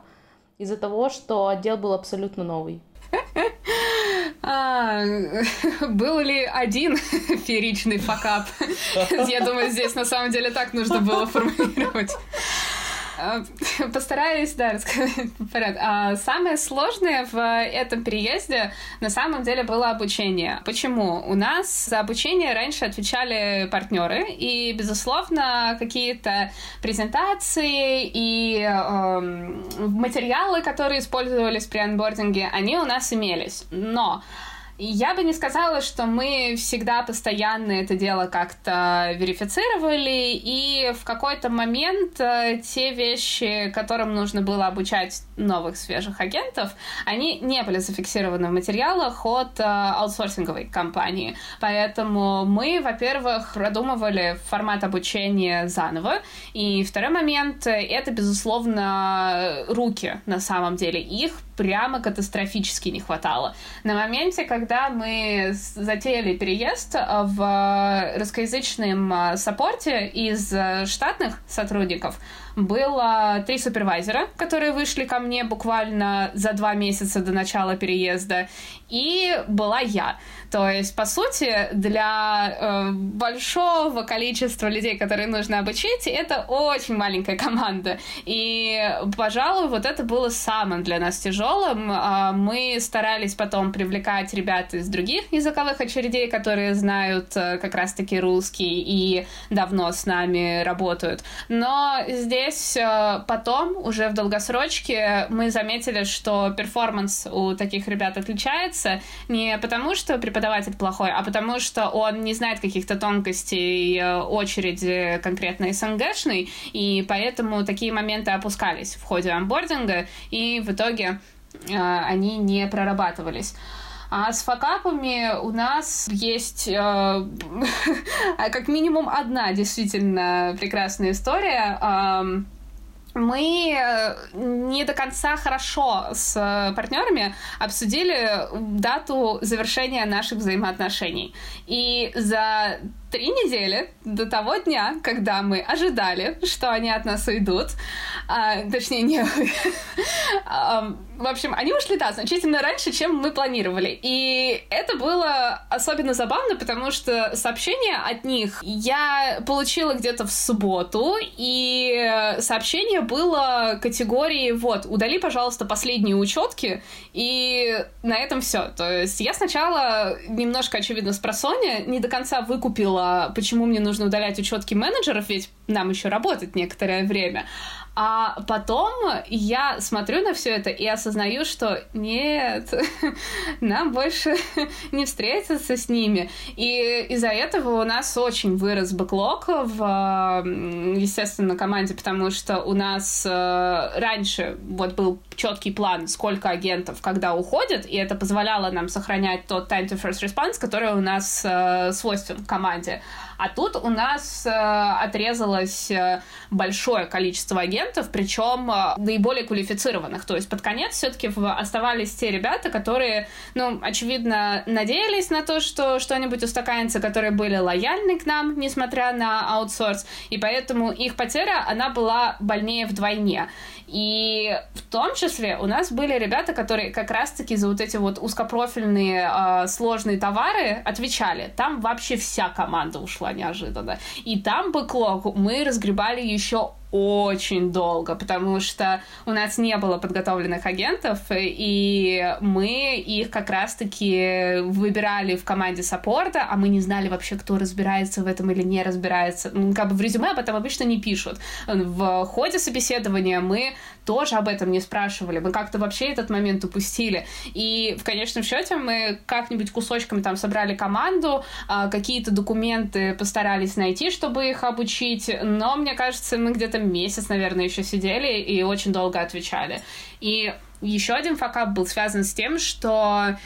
из-за того, что отдел был абсолютно новый? А, был ли один фееричный факап? Я думаю, здесь на самом деле так нужно было формулировать. Постараюсь, да, рассказать. А самое сложное в этом переезде на самом деле было обучение. Почему? У нас за обучение раньше отвечали партнеры, и, безусловно, какие-то презентации и э, материалы, которые использовались при онбординге, они у нас имелись. Но я бы не сказала, что мы всегда постоянно это дело как-то верифицировали, и в какой-то момент те вещи, которым нужно было обучать новых свежих агентов, они не были зафиксированы в материалах от аутсорсинговой компании. Поэтому мы, во-первых, продумывали формат обучения заново, и второй момент — это, безусловно, руки на самом деле. Их прямо катастрофически не хватало. На моменте, когда мы затеяли переезд в русскоязычном саппорте из штатных сотрудников, было три супервайзера, которые вышли ко мне буквально за два месяца до начала переезда, и была я. То есть, по сути, для э, большого количества людей, которые нужно обучить, это очень маленькая команда. И, пожалуй, вот это было самым для нас тяжелым. Мы старались потом привлекать ребят из других языковых очередей, которые знают как раз-таки русский и давно с нами работают. Но здесь потом, уже в долгосрочке, мы заметили, что перформанс у таких ребят отличается не потому, что преподаватель плохой, а потому что он не знает каких-то тонкостей очереди конкретно СНГшной, и поэтому такие моменты опускались в ходе онбординга, и в итоге э, они не прорабатывались. А с факапами у нас есть э, как минимум одна действительно прекрасная история. Э, Мы не до конца хорошо с партнерами обсудили дату завершения наших взаимоотношений. И за три недели до того дня, когда мы ожидали, что они от нас уйдут. А, точнее, не... В общем, они ушли, да, значительно раньше, чем мы планировали. И это было особенно забавно, потому что сообщение от них я получила где-то в субботу, и сообщение было категории «Вот, удали, пожалуйста, последние учетки», и на этом все. То есть я сначала немножко, очевидно, спросонья, не до конца выкупила, почему мне нужно удалять учетки менеджеров, ведь нам еще работать некоторое время. А потом я смотрю на все это и осознаю, что нет, нам больше не встретиться с ними. И из-за этого у нас очень вырос бэклог в, естественно, команде, потому что у нас раньше вот был четкий план, сколько агентов когда уходит, и это позволяло нам сохранять тот time to first response, который у нас свойствен команде. А тут у нас отрезалось большое количество агентов, причем наиболее квалифицированных. То есть под конец все-таки оставались те ребята, которые, ну, очевидно, надеялись на то, что что-нибудь устаканится, которые были лояльны к нам, несмотря на аутсорс, и поэтому их потеря, она была больнее вдвойне. И в том числе у нас были ребята, которые как раз-таки за вот эти вот узкопрофильные э, сложные товары отвечали. Там вообще вся команда ушла неожиданно. И там бэклог мы разгребали еще очень долго, потому что у нас не было подготовленных агентов, и мы их как раз-таки выбирали в команде саппорта, а мы не знали вообще, кто разбирается в этом или не разбирается. Ну, как бы в резюме об этом обычно не пишут. В ходе собеседования мы тоже об этом не спрашивали. Мы как-то вообще этот момент упустили. И в конечном счете мы как-нибудь кусочками там собрали команду, какие-то документы постарались найти, чтобы их обучить, но, мне кажется, мы где-то месяц, наверное, еще сидели и очень долго отвечали. И еще один факап был связан с тем, что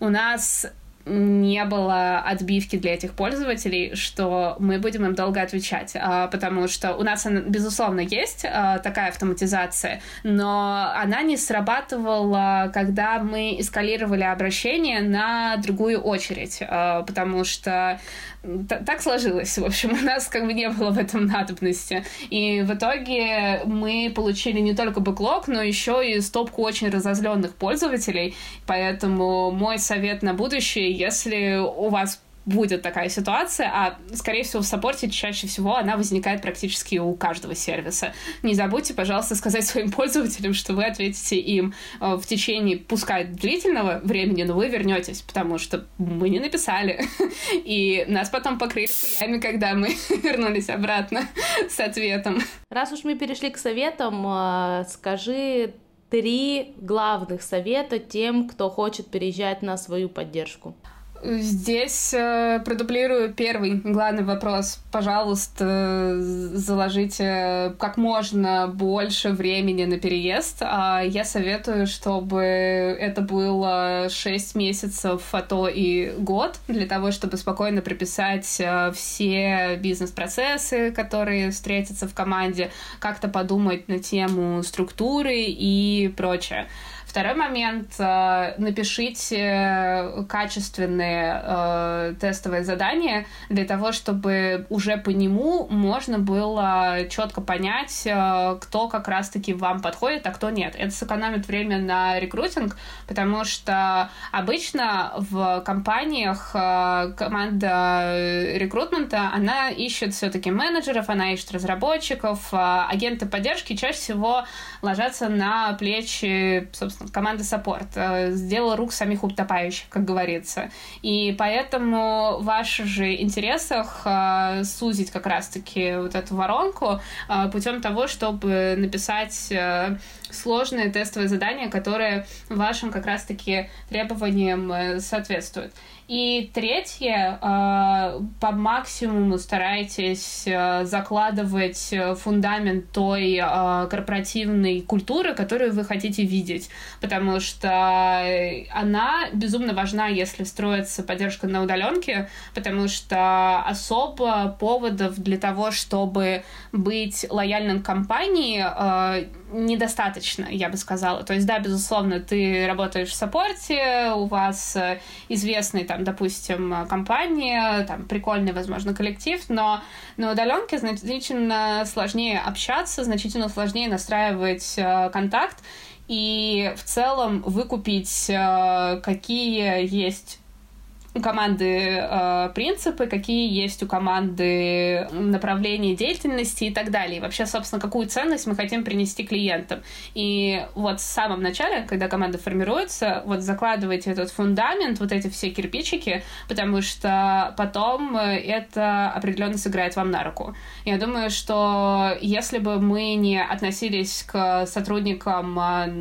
у нас не было отбивки для этих пользователей, что мы будем им долго отвечать, потому что у нас, безусловно, есть такая автоматизация, но она не срабатывала, когда мы эскалировали обращение на другую очередь, потому что так сложилось, в общем, у нас как бы не было в этом надобности. И в итоге мы получили не только бэклог, но еще и стопку очень разозленных пользователей, поэтому мой совет на будущее, если у вас будет такая ситуация, а, скорее всего, в саппорте чаще всего она возникает практически у каждого сервиса. Не забудьте, пожалуйста, сказать своим пользователям, что вы ответите им в течение, пускай длительного времени, но вы вернетесь, потому что мы не написали. И нас потом покрыли хуями, когда мы вернулись обратно с ответом. Раз уж мы перешли к советам, скажи три главных совета тем, кто хочет переезжать на свою поддержку. Здесь э, продублирую первый главный вопрос. Пожалуйста, заложите как можно больше времени на переезд. Я советую, чтобы это было шесть месяцев, а то и год, для того, чтобы спокойно прописать все бизнес-процессы, которые встретятся в команде, как-то подумать на тему структуры и прочее. Второй момент. Напишите качественные э, тестовые задания для того, чтобы уже по нему можно было четко понять, э, кто как раз-таки вам подходит, а кто нет. Это сэкономит время на рекрутинг, потому что обычно в компаниях э, команда рекрутмента, она ищет все-таки менеджеров, она ищет разработчиков, э, агенты поддержки чаще всего ложатся на плечи, собственно, команда саппорт, сделала рук самих утопающих, как говорится. И поэтому в ваших же интересах сузить как раз-таки вот эту воронку путем того, чтобы написать сложные тестовые задания, которые вашим как раз-таки требованиям соответствуют. И третье, по максимуму старайтесь закладывать фундамент той корпоративной культуры, которую вы хотите видеть, потому что она безумно важна, если строится поддержка на удаленке, потому что особо поводов для того, чтобы быть лояльным компании, недостаточно. достаточно, я бы сказала. То есть, да, безусловно, ты работаешь в саппорте, у вас известные, там, допустим, компании, там, прикольный, возможно, коллектив, но на удаленке значительно сложнее общаться, значительно сложнее настраивать контакт и в целом выкупить, какие есть у команды э, принципы, какие есть у команды направления деятельности и так далее. И вообще, собственно, какую ценность мы хотим принести клиентам. И вот в самом начале, когда команда формируется, вот закладывайте этот фундамент, вот эти все кирпичики, потому что потом это определенно сыграет вам на руку. Я думаю, что если бы мы не относились к сотрудникам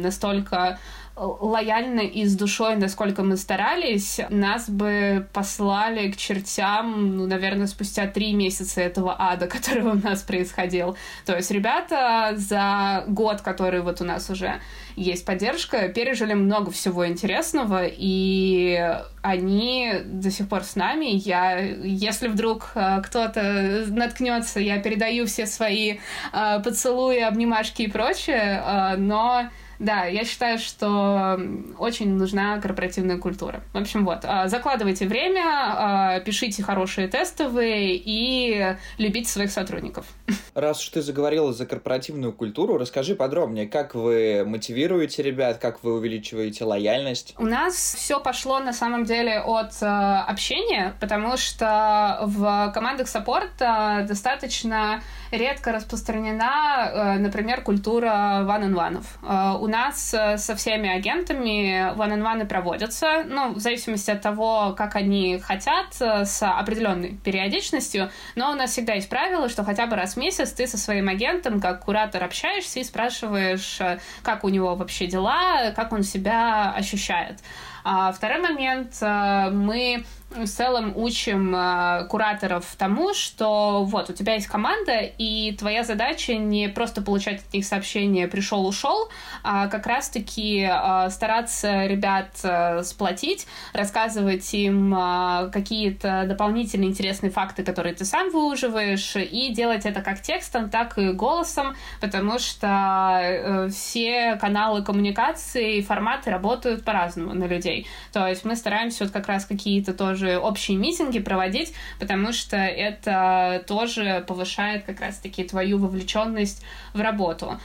настолько лояльно и с душой, насколько мы старались, нас бы послали к чертям, ну, наверное, спустя три месяца этого ада, который у нас происходил. То есть ребята за год, который вот у нас уже есть поддержка, пережили много всего интересного, и они до сих пор с нами. Я, если вдруг кто-то наткнется, я передаю все свои э, поцелуи, обнимашки и прочее, э, но да, я считаю, что очень нужна корпоративная культура. В общем, вот, закладывайте время, пишите хорошие тестовые и любите своих сотрудников. Раз уж ты заговорила за корпоративную культуру, расскажи подробнее, как вы мотивируете ребят, как вы увеличиваете лояльность? У нас все пошло, на самом деле, от общения, потому что в командах саппорта достаточно редко распространена, например, культура ван-он-ванов. У нас со всеми агентами ван-он-ваны проводятся, ну, в зависимости от того, как они хотят, с определенной периодичностью, но у нас всегда есть правило, что хотя бы раз в месяц ты со своим агентом, как куратор, общаешься и спрашиваешь, как у него вообще дела, как он себя ощущает. А второй момент, мы в целом учим э, кураторов тому, что вот, у тебя есть команда, и твоя задача не просто получать от них сообщения «пришел-ушел», а как раз-таки э, стараться ребят э, сплотить, рассказывать им э, какие-то дополнительные интересные факты, которые ты сам выуживаешь, и делать это как текстом, так и голосом, потому что э, все каналы коммуникации и форматы работают по-разному на людей. То есть мы стараемся вот как раз какие-то тоже общие митинги проводить, потому что это тоже повышает как раз-таки твою вовлеченность в работу.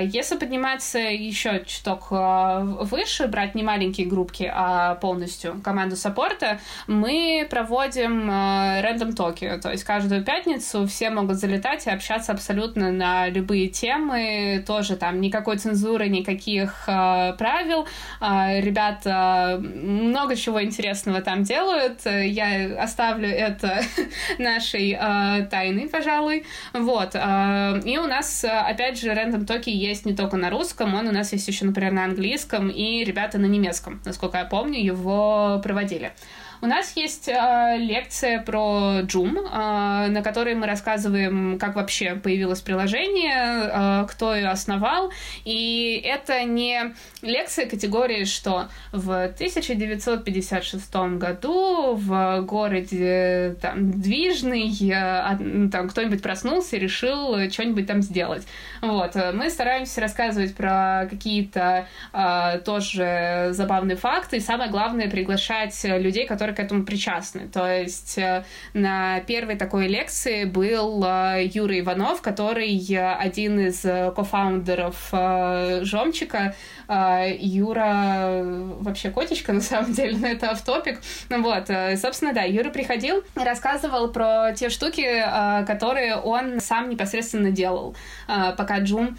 Если подниматься еще чуток выше, брать не маленькие группки, а полностью команду саппорта, мы проводим рандом-токи, то есть каждую пятницу все могут залетать и общаться абсолютно на любые темы, тоже там никакой цензуры, никаких правил. Ребята много чего интересного там делают, я оставлю это нашей э, тайной, пожалуй. Вот. Э, и у нас, опять же, Random Talk есть не только на русском, он у нас есть еще, например, на английском, и ребята на немецком, насколько я помню, его проводили. У нас есть э, лекция про Joom, э, на которой мы рассказываем, как вообще появилось приложение, э, кто ее основал. И это не лекция категории, что в тысяча девятьсот пятьдесят шестом году в городе там, Движный э, там, кто-нибудь проснулся и решил что-нибудь там сделать. Вот. Мы стараемся рассказывать про какие-то э, тоже забавные факты. И самое главное, приглашать людей, которые к этому причастны. То есть на первой такой лекции был Юрий Иванов, который один из кофаундеров Жомчика. Юра вообще котечка, на самом деле, но это офф-топик. Вот. Собственно, да, Юра приходил и рассказывал про те штуки, которые он сам непосредственно делал, пока Joom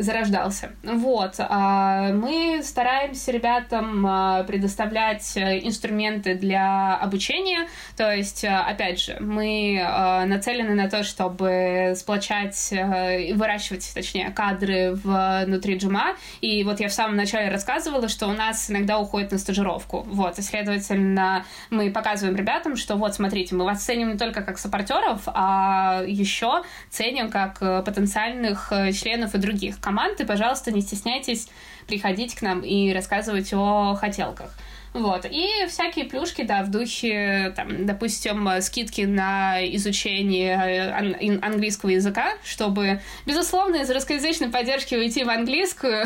зарождался. Вот. Мы стараемся ребятам предоставлять инструменты для обучения. То есть, опять же, мы нацелены на то, чтобы сплочать и выращивать, точнее, кадры внутри Джума. И вот я в самом начале рассказывала, что у нас иногда уходит на стажировку. Вот. И, следовательно, мы показываем ребятам, что вот, смотрите, мы вас ценим не только как саппортеров, а еще ценим как потенциальных членов и других команд, и, пожалуйста, не стесняйтесь приходить к нам и рассказывать о хотелках. Вот. И всякие плюшки, да, в духе, там, допустим, скидки на изучение ан- английского языка, чтобы, безусловно, из русскоязычной поддержки уйти в английскую,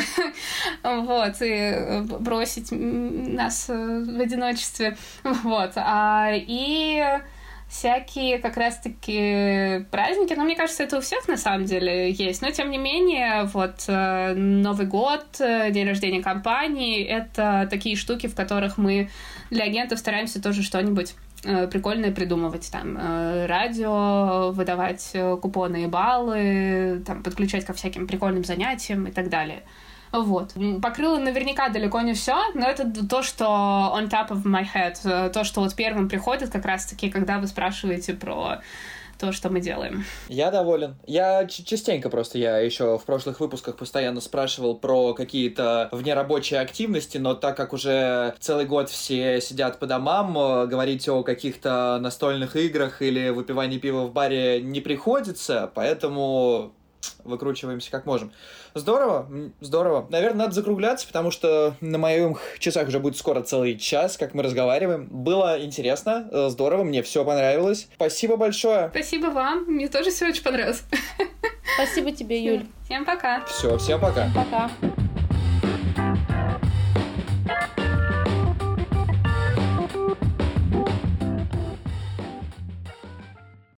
вот, и бросить нас в одиночестве, вот. И всякие как раз-таки праздники, но ну, мне кажется, это у всех на самом деле есть, но тем не менее, вот, Новый год, день рождения компании, это такие штуки, в которых мы для агентов стараемся тоже что-нибудь прикольное придумывать, там, радио, выдавать купоны и баллы, там, подключать ко всяким прикольным занятиям и так далее. Вот. Покрыло наверняка далеко не все, но это то, что on top of my head, то, что вот первым приходит как раз-таки, когда вы спрашиваете про то, что мы делаем. Я доволен. Я частенько просто, я еще в прошлых выпусках постоянно спрашивал про какие-то внерабочие активности, но так как уже целый год все сидят по домам, говорить о каких-то настольных играх или выпивании пива в баре не приходится, поэтому выкручиваемся как можем. Здорово, здорово. Наверное, надо закругляться, потому что на моих часах уже будет скоро целый час, как мы разговариваем. Было интересно, здорово, мне все понравилось. Спасибо большое. Спасибо вам, мне тоже все очень понравилось. Спасибо тебе, Юль. Всем пока. Все, всем пока. Пока.